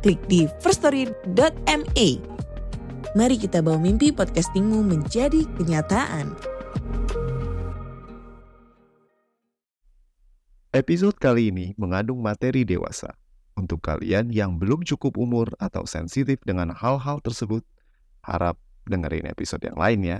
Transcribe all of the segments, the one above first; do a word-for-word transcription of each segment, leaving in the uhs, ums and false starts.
klik di first story dot me. Mari kita bawa mimpi podcastingmu menjadi kenyataan. Episode kali ini mengandung materi dewasa. Untuk kalian yang belum cukup umur atau sensitif dengan hal-hal tersebut, harap dengerin episode yang lain ya.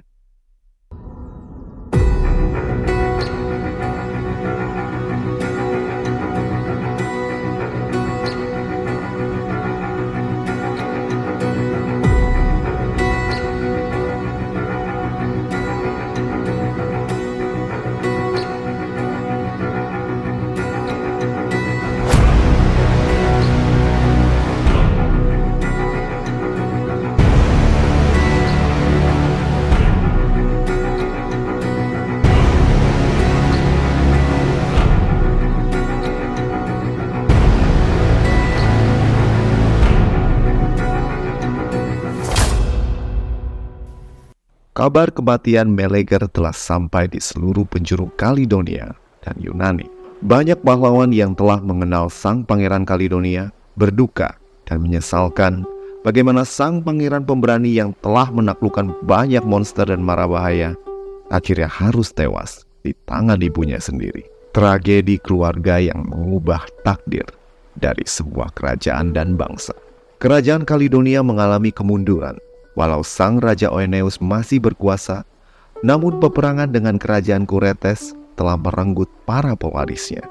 Kabar kematian Meleager telah sampai di seluruh penjuru Kalidonia dan Yunani. Banyak pahlawan yang telah mengenal sang pangeran Kalidonia berduka dan menyesalkan bagaimana sang pangeran pemberani yang telah menaklukkan banyak monster dan mara bahaya akhirnya harus tewas di tangan ibunya sendiri. Tragedi keluarga yang mengubah takdir dari sebuah kerajaan dan bangsa. Kerajaan Kalidonia mengalami kemunduran. Walau sang Raja Oeneus masih berkuasa, namun peperangan dengan kerajaan Kuretes telah merenggut para pewarisnya.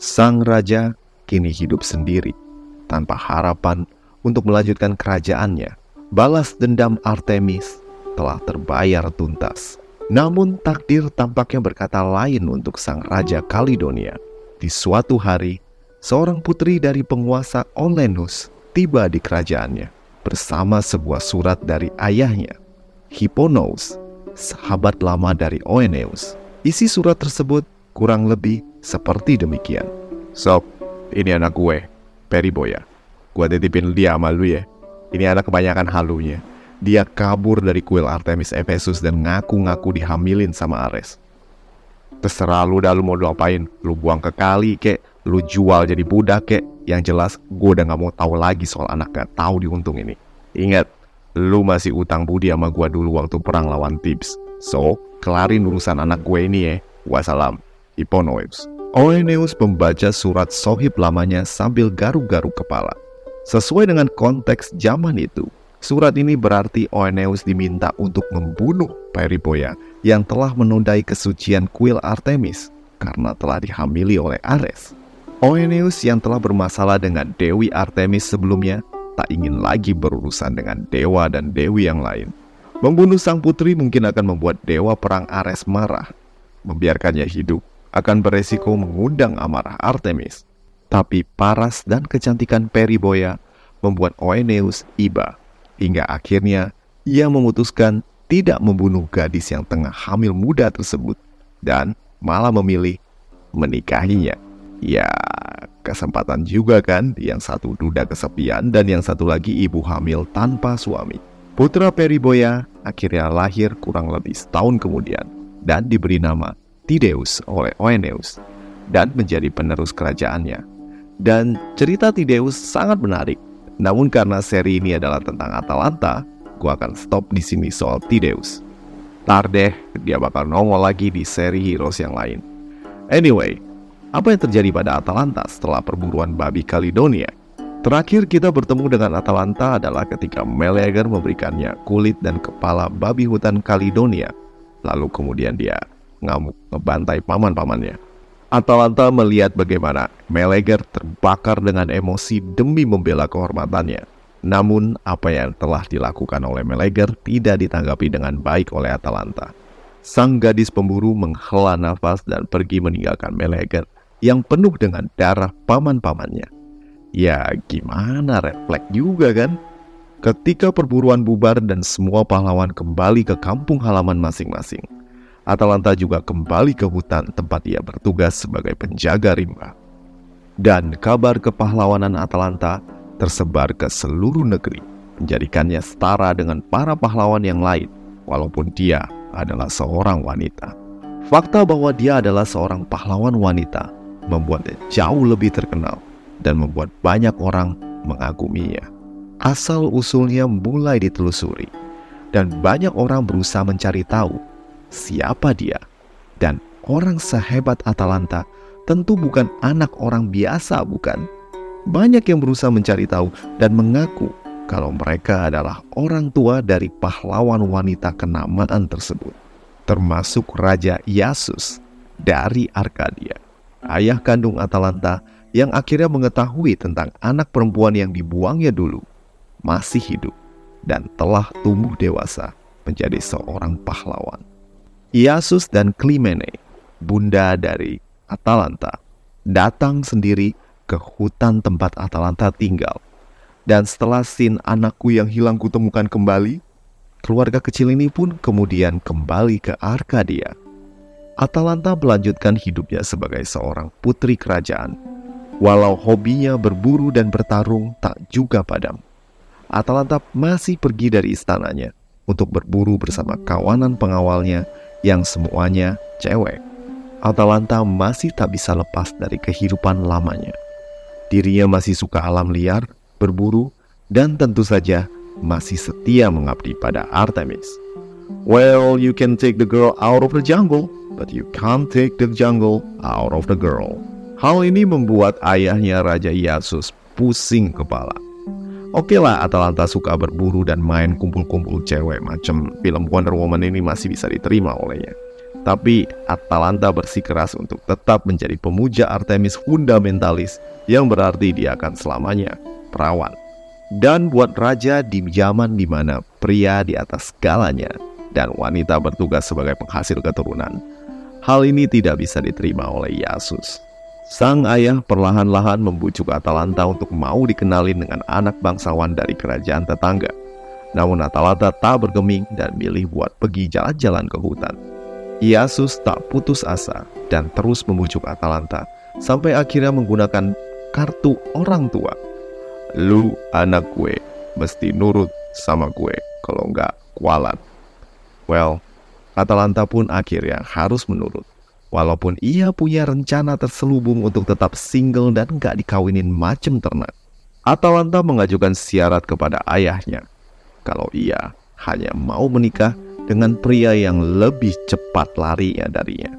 Sang Raja kini hidup sendiri, tanpa harapan untuk melanjutkan kerajaannya. Balas dendam Artemis telah terbayar tuntas. Namun takdir tampaknya berkata lain untuk sang Raja Kalidonia. Di suatu hari, seorang putri dari penguasa Olenus tiba di kerajaannya bersama sebuah surat dari ayahnya, Hipponous, sahabat lama dari Oeneus. Isi surat tersebut kurang lebih seperti demikian. Sob, ini anak gue, Periboya. Gue titipin dia sama lu ya. Ini anak kebanyakan halunya. Dia kabur dari kuil Artemis Efesus dan ngaku-ngaku dihamilin sama Ares. Terserah lu dah, lu mau ngapain. Lu buang ke kali kek, lu jual jadi budak kek. Yang jelas, gue udah gak mau tahu lagi soal anak gak tahu diuntung ini. Ingat, lu masih utang budi sama gue dulu waktu perang lawan Thebes. So, kelarin urusan anak gue ini ya. Wassalam, Hipponeus. Oeneus membaca surat sohib lamanya sambil garuk-garuk kepala. Sesuai dengan konteks zaman itu, surat ini berarti Oeneus diminta untuk membunuh Periboya yang telah menodai kesucian kuil Artemis karena telah dihamili oleh Ares. Oeneus yang telah bermasalah dengan Dewi Artemis sebelumnya tak ingin lagi berurusan dengan dewa dan dewi yang lain. Membunuh sang putri mungkin akan membuat dewa perang Ares marah. Membiarkannya hidup akan beresiko mengundang amarah Artemis. Tapi paras dan kecantikan Periboya membuat Oeneus iba. Hingga akhirnya ia memutuskan tidak membunuh gadis yang tengah hamil muda tersebut dan malah memilih menikahinya. Ya, kesempatan juga kan, yang satu duda kesepian dan yang satu lagi ibu hamil tanpa suami. Putra Periboya akhirnya lahir kurang lebih setahun kemudian dan diberi nama Tideus oleh Oeneus dan menjadi penerus kerajaannya. Dan cerita Tideus sangat menarik. Namun karena seri ini adalah tentang Atalanta, gua akan stop di sini soal Tideus. Tar deh, dia bakal nongol lagi di seri heroes yang lain. Anyway, apa yang terjadi pada Atalanta setelah perburuan babi Kalidonia? Terakhir kita bertemu dengan Atalanta adalah ketika Meleager memberikannya kulit dan kepala babi hutan Kalidonia. Lalu kemudian dia ngamuk ngebantai paman-pamannya. Atalanta melihat bagaimana Meleager terbakar dengan emosi demi membela kehormatannya. Namun apa yang telah dilakukan oleh Meleager tidak ditanggapi dengan baik oleh Atalanta. Sang gadis pemburu menghela nafas dan pergi meninggalkan Meleager yang penuh dengan darah paman-pamannya. Ya gimana, red flag juga kan? Ketika perburuan bubar dan semua pahlawan kembali ke kampung halaman masing-masing, Atalanta juga kembali ke hutan tempat ia bertugas sebagai penjaga rimba. Dan kabar kepahlawanan Atalanta tersebar ke seluruh negeri, menjadikannya setara dengan para pahlawan yang lain, walaupun dia adalah seorang wanita. Fakta bahwa dia adalah seorang pahlawan wanita membuatnya jauh lebih terkenal dan membuat banyak orang mengaguminya. Asal-usulnya mulai ditelusuri, dan banyak orang berusaha mencari tahu siapa dia. Dan orang sehebat Atalanta tentu bukan anak orang biasa, bukan? Banyak yang berusaha mencari tahu dan mengaku kalau mereka adalah orang tua dari pahlawan wanita kenamaan tersebut, termasuk Raja Iasus dari Arkadia, ayah kandung Atalanta, yang akhirnya mengetahui tentang anak perempuan yang dibuangnya dulu masih hidup dan telah tumbuh dewasa menjadi seorang pahlawan. Iasus dan Klimene, bunda dari Atalanta, datang sendiri ke hutan tempat Atalanta tinggal. Dan setelah sin anakku yang hilang kutemukan kembali, keluarga kecil ini pun kemudian kembali ke Arkadia. Atalanta melanjutkan hidupnya sebagai seorang putri kerajaan. Walau hobinya berburu dan bertarung tak juga padam, Atalanta masih pergi dari istananya untuk berburu bersama kawanan pengawalnya yang semuanya cewek. Atalanta masih tak bisa lepas dari kehidupan lamanya. Dirinya masih suka alam liar, berburu, dan tentu saja masih setia mengabdi pada Artemis. Well, you can take the girl out of the jungle, but you can't take the jungle out of the girl. Hal ini membuat ayahnya Raja Iasus pusing kepala. Oke lah, Atalanta suka berburu dan main kumpul-kumpul cewek macam film Wonder Woman ini masih bisa diterima olehnya. Tapi Atalanta bersikeras untuk tetap menjadi pemuja Artemis fundamentalis, yang berarti dia akan selamanya perawan. Dan buat raja di zaman dimana pria di atas segalanya dan wanita bertugas sebagai penghasil keturunan, hal ini tidak bisa diterima oleh Iasus. Sang ayah perlahan-lahan membujuk Atalanta untuk mau dikenalin dengan anak bangsawan dari kerajaan tetangga. Namun Atalanta tak bergeming dan milih buat pergi jalan-jalan ke hutan. Iasus tak putus asa dan terus membujuk Atalanta sampai akhirnya menggunakan kartu orang tua. Lu anak gue, mesti nurut sama gue, kalau enggak kualat. Well, Atalanta pun akhirnya harus menurut. Walaupun ia punya rencana terselubung untuk tetap single dan gak dikawinin macem ternak, Atalanta mengajukan syarat kepada ayahnya kalau ia hanya mau menikah dengan pria yang lebih cepat larinya darinya.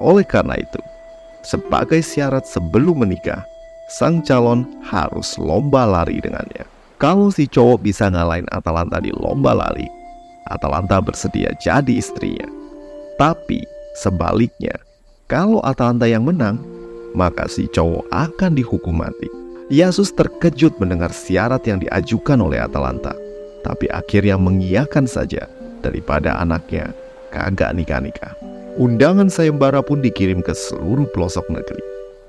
Oleh karena itu, sebagai syarat sebelum menikah, sang calon harus lomba lari dengannya. Kalau si cowok bisa ngalahin Atalanta di lomba lari, Atalanta bersedia jadi istrinya. Tapi sebaliknya, kalau Atalanta yang menang, maka si cowok akan dihukum mati. Iasus terkejut mendengar syarat yang diajukan oleh Atalanta, tapi akhirnya mengiyakan saja daripada anaknya kagak nikah-nikah. Undangan sayembara pun dikirim ke seluruh pelosok negeri,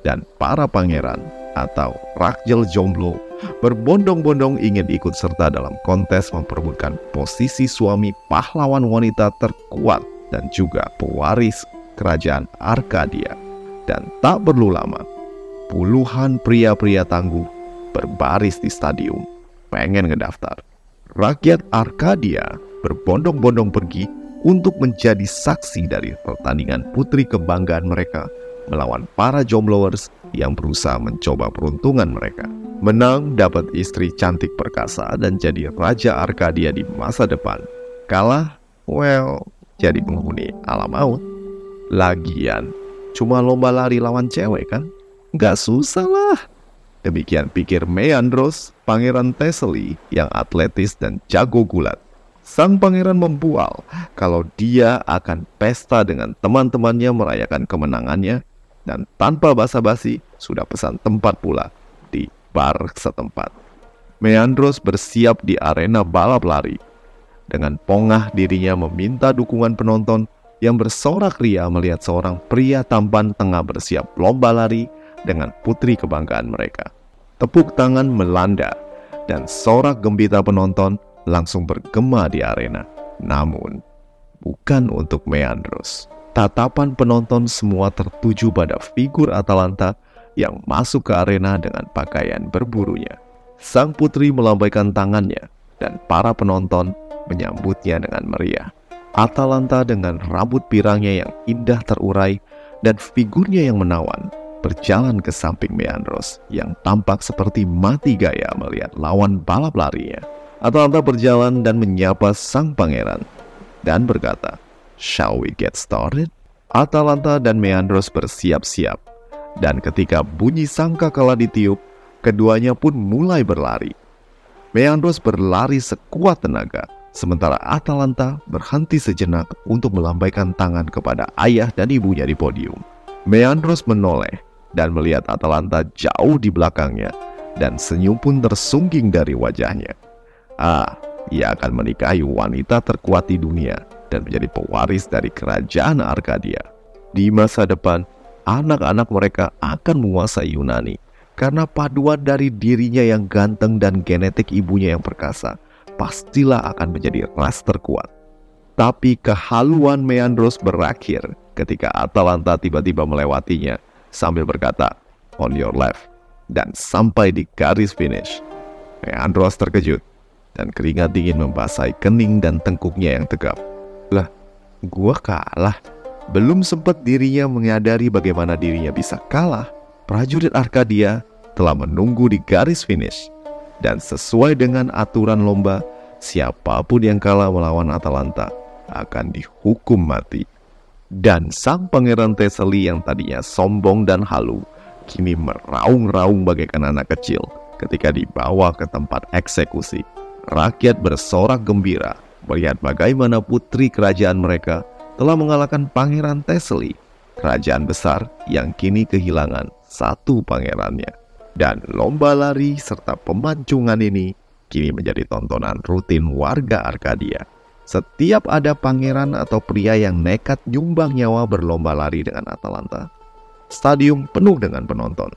dan para pangeran atau rakjel jomblo berbondong-bondong ingin ikut serta dalam kontes memperebutkan posisi suami pahlawan wanita terkuat dan juga pewaris kerajaan Arkadia. Dan tak perlu lama, puluhan pria-pria tangguh berbaris di stadium pengen ngedaftar. Rakyat Arkadia berbondong-bondong pergi untuk menjadi saksi dari pertandingan putri kebanggaan mereka melawan para jomblowers yang berusaha mencoba peruntungan mereka. Menang dapat istri cantik perkasa dan jadi Raja Arkadia di masa depan. Kalah, well, jadi penghuni alam maut. Lagian, cuma lomba lari lawan cewek kan? Gak susah lah. Demikian pikir Meandros, pangeran Teseli yang atletis dan jago gulat. Sang pangeran membual kalau dia akan pesta dengan teman-temannya merayakan kemenangannya, dan tanpa basa-basi sudah pesan tempat pula di bar setempat. Meandros bersiap di arena balap lari. Dengan pongah dirinya meminta dukungan penonton yang bersorak ria melihat seorang pria tampan tengah bersiap lomba lari dengan putri kebanggaan mereka. tepuk tangan melanda, dan sorak gembira penonton langsung bergema di arena. Namun, bukan untuk Meandros. Tatapan penonton semua tertuju pada figur Atalanta yang masuk ke arena dengan pakaian berburunya. Sang putri melambaikan tangannya dan para penonton menyambutnya dengan meriah. Atalanta dengan rambut pirangnya yang indah terurai dan figurnya yang menawan berjalan ke samping Meandros yang tampak seperti mati gaya melihat lawan balap larinya. Atalanta berjalan dan menyapa sang pangeran dan berkata, "Shall we get started?" Atalanta dan Meandros bersiap-siap, dan ketika bunyi sangkakala ditiup, keduanya pun mulai berlari. Meandros berlari sekuat tenaga, sementara Atalanta berhenti sejenak untuk melambaikan tangan kepada ayah dan ibunya di podium. Meandros menoleh dan melihat Atalanta jauh di belakangnya, dan senyum pun tersungging dari wajahnya. Ah, ia akan menikahi wanita terkuat di dunia dan menjadi pewaris dari kerajaan Arkadia. Di masa depan, anak-anak mereka akan menguasai Yunani karena paduan dari dirinya yang ganteng dan genetik ibunya yang perkasa pastilah akan menjadi ras terkuat. Tapi kehaluan Meandros berakhir ketika Atalanta tiba-tiba melewatinya sambil berkata, "On your left," dan sampai di garis finish. Meandros terkejut dan keringat dingin membasahi kening dan tengkuknya yang tegap. Lah, gua kalah. Belum sempat dirinya menyadari bagaimana dirinya bisa kalah. Prajurit Arkadia telah menunggu di garis finish. Dan sesuai dengan aturan lomba, siapapun yang kalah melawan Atalanta akan dihukum mati. Dan sang pangeran Teseli yang tadinya sombong dan halu, kini meraung-raung bagaikan anak kecil ketika dibawa ke tempat eksekusi. Rakyat bersorak gembira melihat bagaimana putri kerajaan mereka telah mengalahkan pangeran Teseli, kerajaan besar yang kini kehilangan satu pangerannya. Dan lomba lari serta pemancungan ini kini menjadi tontonan rutin warga Arkadia. Setiap ada pangeran atau pria yang nekat nyumbang nyawa berlomba lari dengan Atalanta, stadium penuh dengan penonton.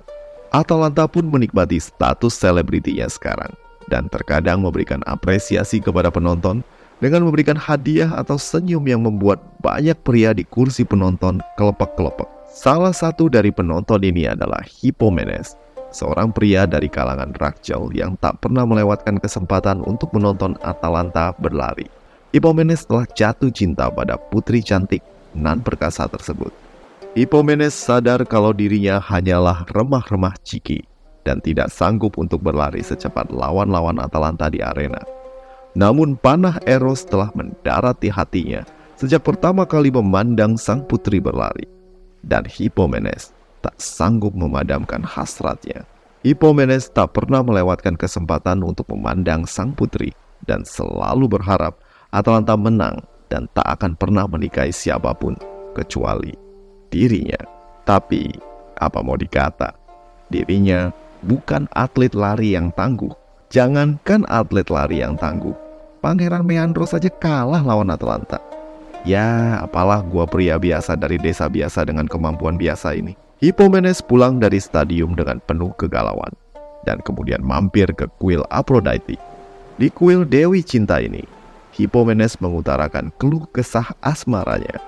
Atalanta pun menikmati status selebritinya sekarang dan terkadang memberikan apresiasi kepada penonton dengan memberikan hadiah atau senyum yang membuat banyak pria di kursi penonton kelepek-kelepek. Salah satu dari penonton ini adalah Hippomenes, seorang pria dari kalangan Rakjal yang tak pernah melewatkan kesempatan untuk menonton Atalanta berlari. Hippomenes telah jatuh cinta pada putri cantik nan perkasa tersebut. Hippomenes sadar kalau dirinya hanyalah remah-remah ciki dan tidak sanggup untuk berlari secepat lawan-lawan Atalanta di arena. Namun panah Eros telah mendarat di hatinya sejak pertama kali memandang sang putri berlari. Dan Hippomenes tak sanggup memadamkan hasratnya. Hippomenes tak pernah melewatkan kesempatan untuk memandang sang putri dan selalu berharap Atalanta menang dan tak akan pernah menikahi siapapun kecuali dirinya. Tapi apa mau dikata, dirinya bukan atlet lari yang tangguh. Jangankan atlet lari yang tangguh, Pangeran Meandros saja kalah lawan Atalanta. Ya, apalah gua pria biasa dari desa biasa dengan kemampuan biasa ini. Hippomenes pulang dari stadium dengan penuh kegalauan dan kemudian mampir ke kuil Aphrodite. Di kuil Dewi Cinta ini, Hippomenes mengutarakan keluh kesah asmaranya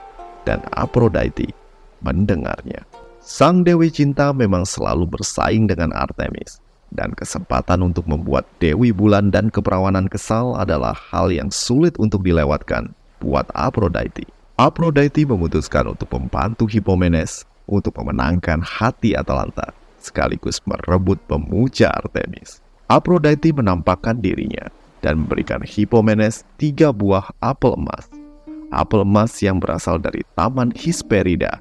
dan Aphrodite mendengarnya. Sang Dewi Cinta memang selalu bersaing dengan Artemis, dan kesempatan untuk membuat Dewi Bulan dan keperawanan kesal adalah hal yang sulit untuk dilewatkan buat Aphrodite. Aphrodite memutuskan untuk membantu Hippomenes untuk memenangkan hati Atalanta, sekaligus merebut pemuja Artemis. Aphrodite menampakkan dirinya dan memberikan Hippomenes tiga buah apel emas. Apel emas yang berasal dari Taman Hesperida,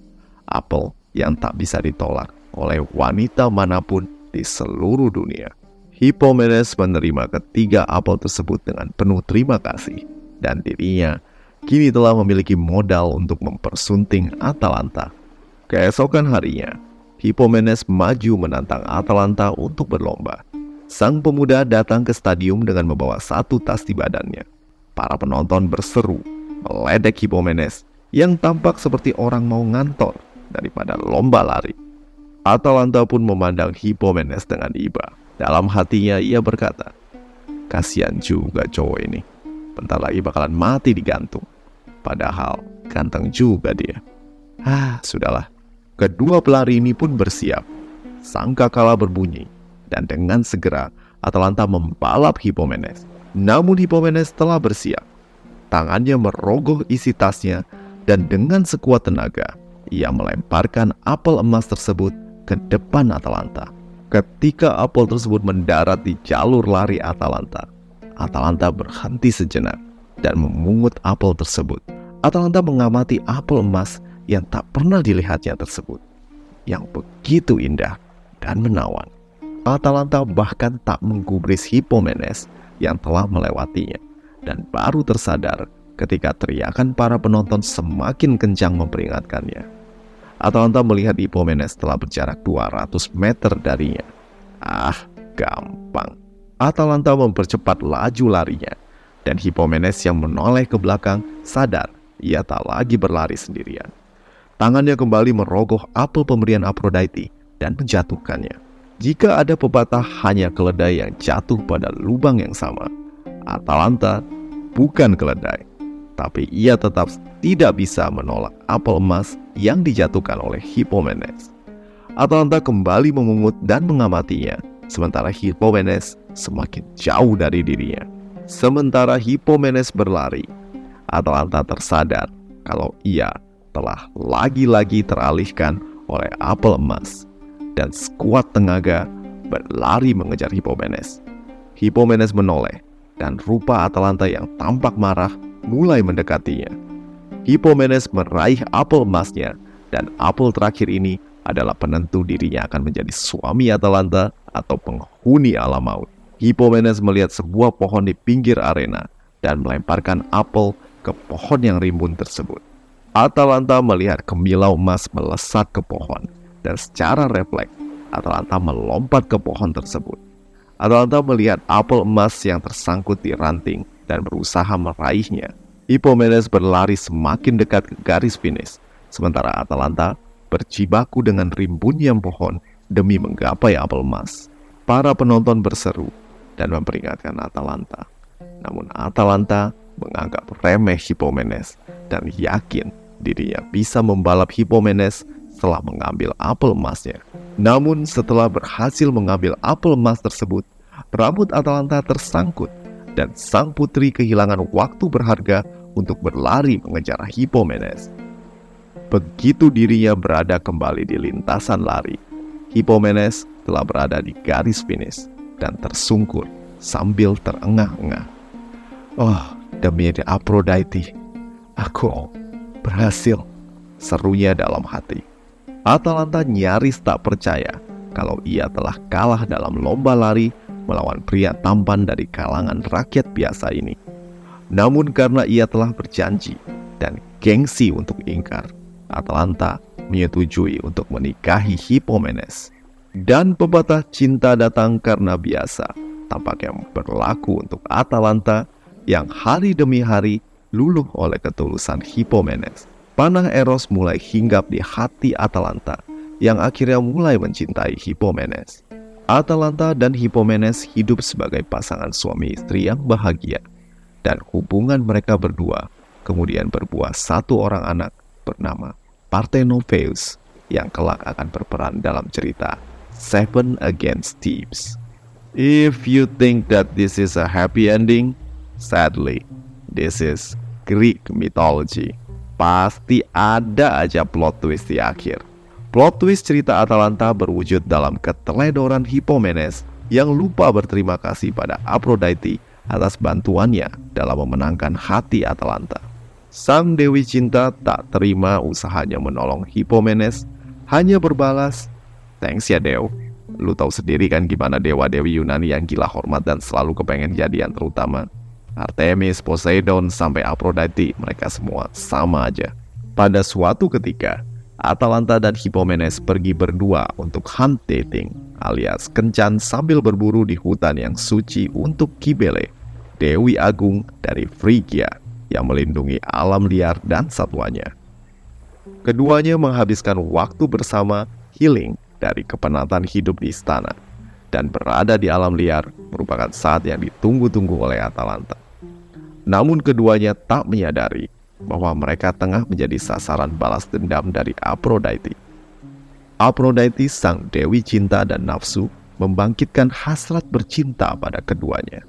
apel yang tak bisa ditolak oleh wanita manapun di seluruh dunia. Hippomenes menerima ketiga apel tersebut dengan penuh terima kasih, dan dirinya kini telah memiliki modal untuk mempersunting Atalanta. Keesokan harinya, Hippomenes maju menantang Atalanta untuk berlomba. Sang pemuda datang ke stadium dengan membawa satu tas di badannya. Para penonton berseru meledek Hippomenes yang tampak seperti orang mau ngantor daripada lomba lari. Atalanta pun memandang Hippomenes dengan iba. Dalam hatinya ia berkata, kasihan juga cowok ini, bentar lagi bakalan mati digantung. Padahal ganteng juga dia. Ah, sudahlah. Kedua pelari ini pun bersiap. Sangkakala berbunyi, dan dengan segera Atalanta membalap Hippomenes. Namun Hippomenes telah bersiap. Tangannya merogoh isi tasnya, dan dengan sekuat tenaga ia melemparkan apel emas tersebut ke depan Atalanta. Ketika apel tersebut mendarat di jalur lari Atalanta, Atalanta berhenti sejenak dan memungut apel tersebut. Atalanta mengamati apel emas yang tak pernah dilihatnya tersebut, yang begitu indah dan menawan. Atalanta bahkan tak menggubris Hippomenes yang telah melewatinya, dan baru tersadar ketika teriakan para penonton semakin kencang memperingatkannya. Atalanta melihat Hippomenes telah berjarak dua ratus meter darinya. Ah, gampang. Atalanta mempercepat laju larinya, dan Hippomenes yang menoleh ke belakang sadar ia tak lagi berlari sendirian. Tangannya kembali merogoh apel pemberian Aphrodite dan menjatuhkannya. Jika ada pepatah hanya keledai yang jatuh pada lubang yang sama, Atalanta bukan keledai, tapi ia tetap tidak bisa menolak apel emas yang dijatuhkan oleh Hippomenes. Atalanta kembali memungut dan mengamatinya, sementara Hippomenes semakin jauh dari dirinya. Sementara Hippomenes berlari, Atalanta tersadar kalau ia telah lagi-lagi teralihkan oleh apel emas, dan sekuat tenaga berlari mengejar Hippomenes. Hippomenes menoleh, dan rupa Atalanta yang tampak marah mulai mendekatinya. Hippomenes meraih apel emasnya, dan apel terakhir ini adalah penentu dirinya akan menjadi suami Atalanta atau penghuni alam maut. Hippomenes melihat sebuah pohon di pinggir arena dan melemparkan apel ke pohon yang rimbun tersebut. Atalanta melihat kemilau emas melesat ke pohon, dan secara refleks Atalanta melompat ke pohon tersebut. Atalanta melihat apel emas yang tersangkut di ranting dan berusaha meraihnya. Hippomenes berlari semakin dekat ke garis finish, sementara Atalanta berjibaku dengan rimbunnya pohon demi menggapai apel emas. Para penonton berseru dan memperingatkan Atalanta. Namun Atalanta menganggap remeh Hippomenes dan yakin dirinya bisa membalap Hippomenes setelah mengambil apel emasnya. Namun setelah berhasil mengambil apel emas tersebut, rambut Atalanta tersangkut, dan sang putri kehilangan waktu berharga untuk berlari mengejar Hippomenes. Begitu dirinya berada kembali di lintasan lari, Hippomenes telah berada di garis finish dan tersungkur sambil terengah-engah. Oh, demi Aphrodite, aku berhasil, serunya dalam hati. Atalanta nyaris tak percaya kalau ia telah kalah dalam lomba lari melawan pria tampan dari kalangan rakyat biasa ini. Namun karena ia telah berjanji dan gengsi untuk ingkar, Atalanta menyetujui untuk menikahi Hippomenes. Dan pepatah cinta datang karena biasa tampaknya berlaku untuk Atalanta yang hari demi hari luluh oleh ketulusan Hippomenes. Panah Eros mulai hinggap di hati Atalanta yang akhirnya mulai mencintai Hippomenes. Atalanta dan Hippomenes hidup sebagai pasangan suami istri yang bahagia, dan hubungan mereka berdua kemudian berbuah satu orang anak bernama Parthenopeus yang kelak akan berperan dalam cerita Seven Against Thebes. If you think that this is a happy ending, sadly, this is Greek mythology. Pasti ada aja plot twist di akhir. Plot twist cerita Atalanta berwujud dalam keteledoran Hippomenes yang lupa berterima kasih pada Aphrodite atas bantuannya dalam memenangkan hati Atalanta. Sang Dewi Cinta tak terima usahanya menolong Hippomenes, hanya berbalas, thanks ya Dew. Lu tahu sendiri kan gimana dewa-dewi Yunani yang gila hormat dan selalu kepengen jadian, terutama Artemis, Poseidon, sampai Aphrodite, mereka semua sama aja. Pada suatu ketika, Atalanta dan Hippomenes pergi berdua untuk hunt dating, alias kencan sambil berburu di hutan yang suci untuk Kibele, dewi agung dari Phrygia yang melindungi alam liar dan satuannya. Keduanya menghabiskan waktu bersama healing dari kepenatan hidup di istana, dan berada di alam liar merupakan saat yang ditunggu-tunggu oleh Atalanta. Namun keduanya tak menyadari bahwa mereka tengah menjadi sasaran balas dendam dari Aphrodite. Aphrodite, sang dewi cinta dan nafsu, membangkitkan hasrat bercinta pada keduanya.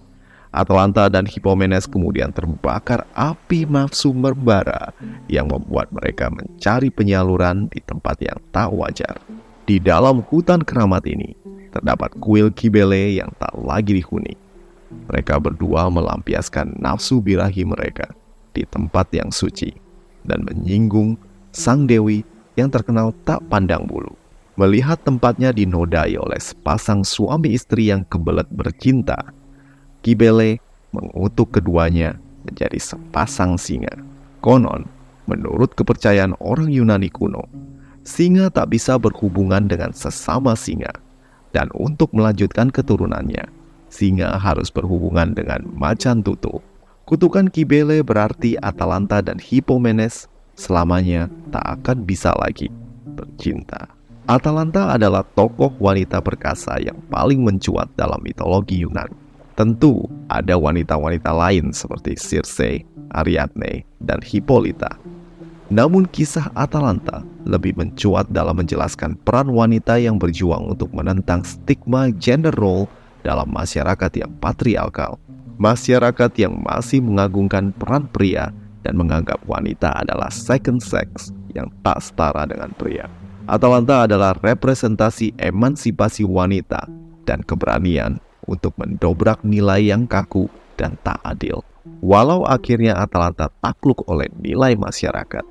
Atalanta dan Hippomenes kemudian terbakar api nafsu membara yang membuat mereka mencari penyaluran di tempat yang tak wajar. Di dalam hutan keramat ini terdapat kuil Kibele yang tak lagi dihuni. Mereka berdua melampiaskan nafsu birahi mereka di tempat yang suci dan menyinggung sang dewi yang terkenal tak pandang bulu. Melihat tempatnya dinodai oleh sepasang suami istri yang kebelet bercinta, Kibele mengutuk keduanya menjadi sepasang singa. Konon, menurut kepercayaan orang Yunani kuno, singa tak bisa berhubungan dengan sesama singa, dan untuk melanjutkan keturunannya, singa harus berhubungan dengan macan tutul. Kutukan Kibele berarti Atalanta dan Hippomenes selamanya tak akan bisa lagi bercinta. Atalanta adalah tokoh wanita perkasa yang paling mencuat dalam mitologi Yunani. Tentu ada wanita-wanita lain seperti Circe, Ariadne, dan Hippolyta. Namun kisah Atalanta lebih mencuat dalam menjelaskan peran wanita yang berjuang untuk menentang stigma gender role dalam masyarakat yang patriarkal. Masyarakat yang masih mengagungkan peran pria dan menganggap wanita adalah second sex yang tak setara dengan pria. Atalanta adalah representasi emansipasi wanita dan keberanian untuk mendobrak nilai yang kaku dan tak adil. Walau akhirnya Atalanta takluk oleh nilai masyarakat,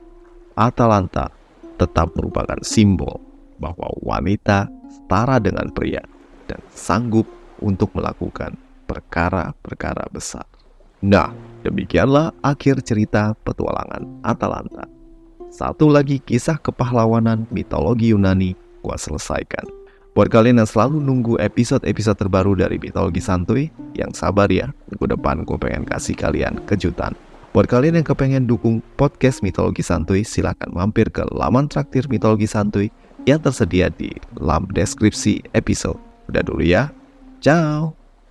Atalanta tetap merupakan simbol bahwa wanita setara dengan pria dan sanggup untuk melakukan perkara-perkara besar. Nah, demikianlah akhir cerita petualangan Atalanta. Satu lagi kisah kepahlawanan mitologi Yunani gua selesaikan. Buat kalian yang selalu nunggu episode-episode terbaru dari Mitologi Santuy, yang sabar ya, minggu depan gua pengen kasih kalian kejutan. Buat kalian yang kepengen dukung podcast Mitologi Santuy, silakan mampir ke laman traktir Mitologi Santuy yang tersedia di dalam deskripsi episode. Udah dulu ya, ciao!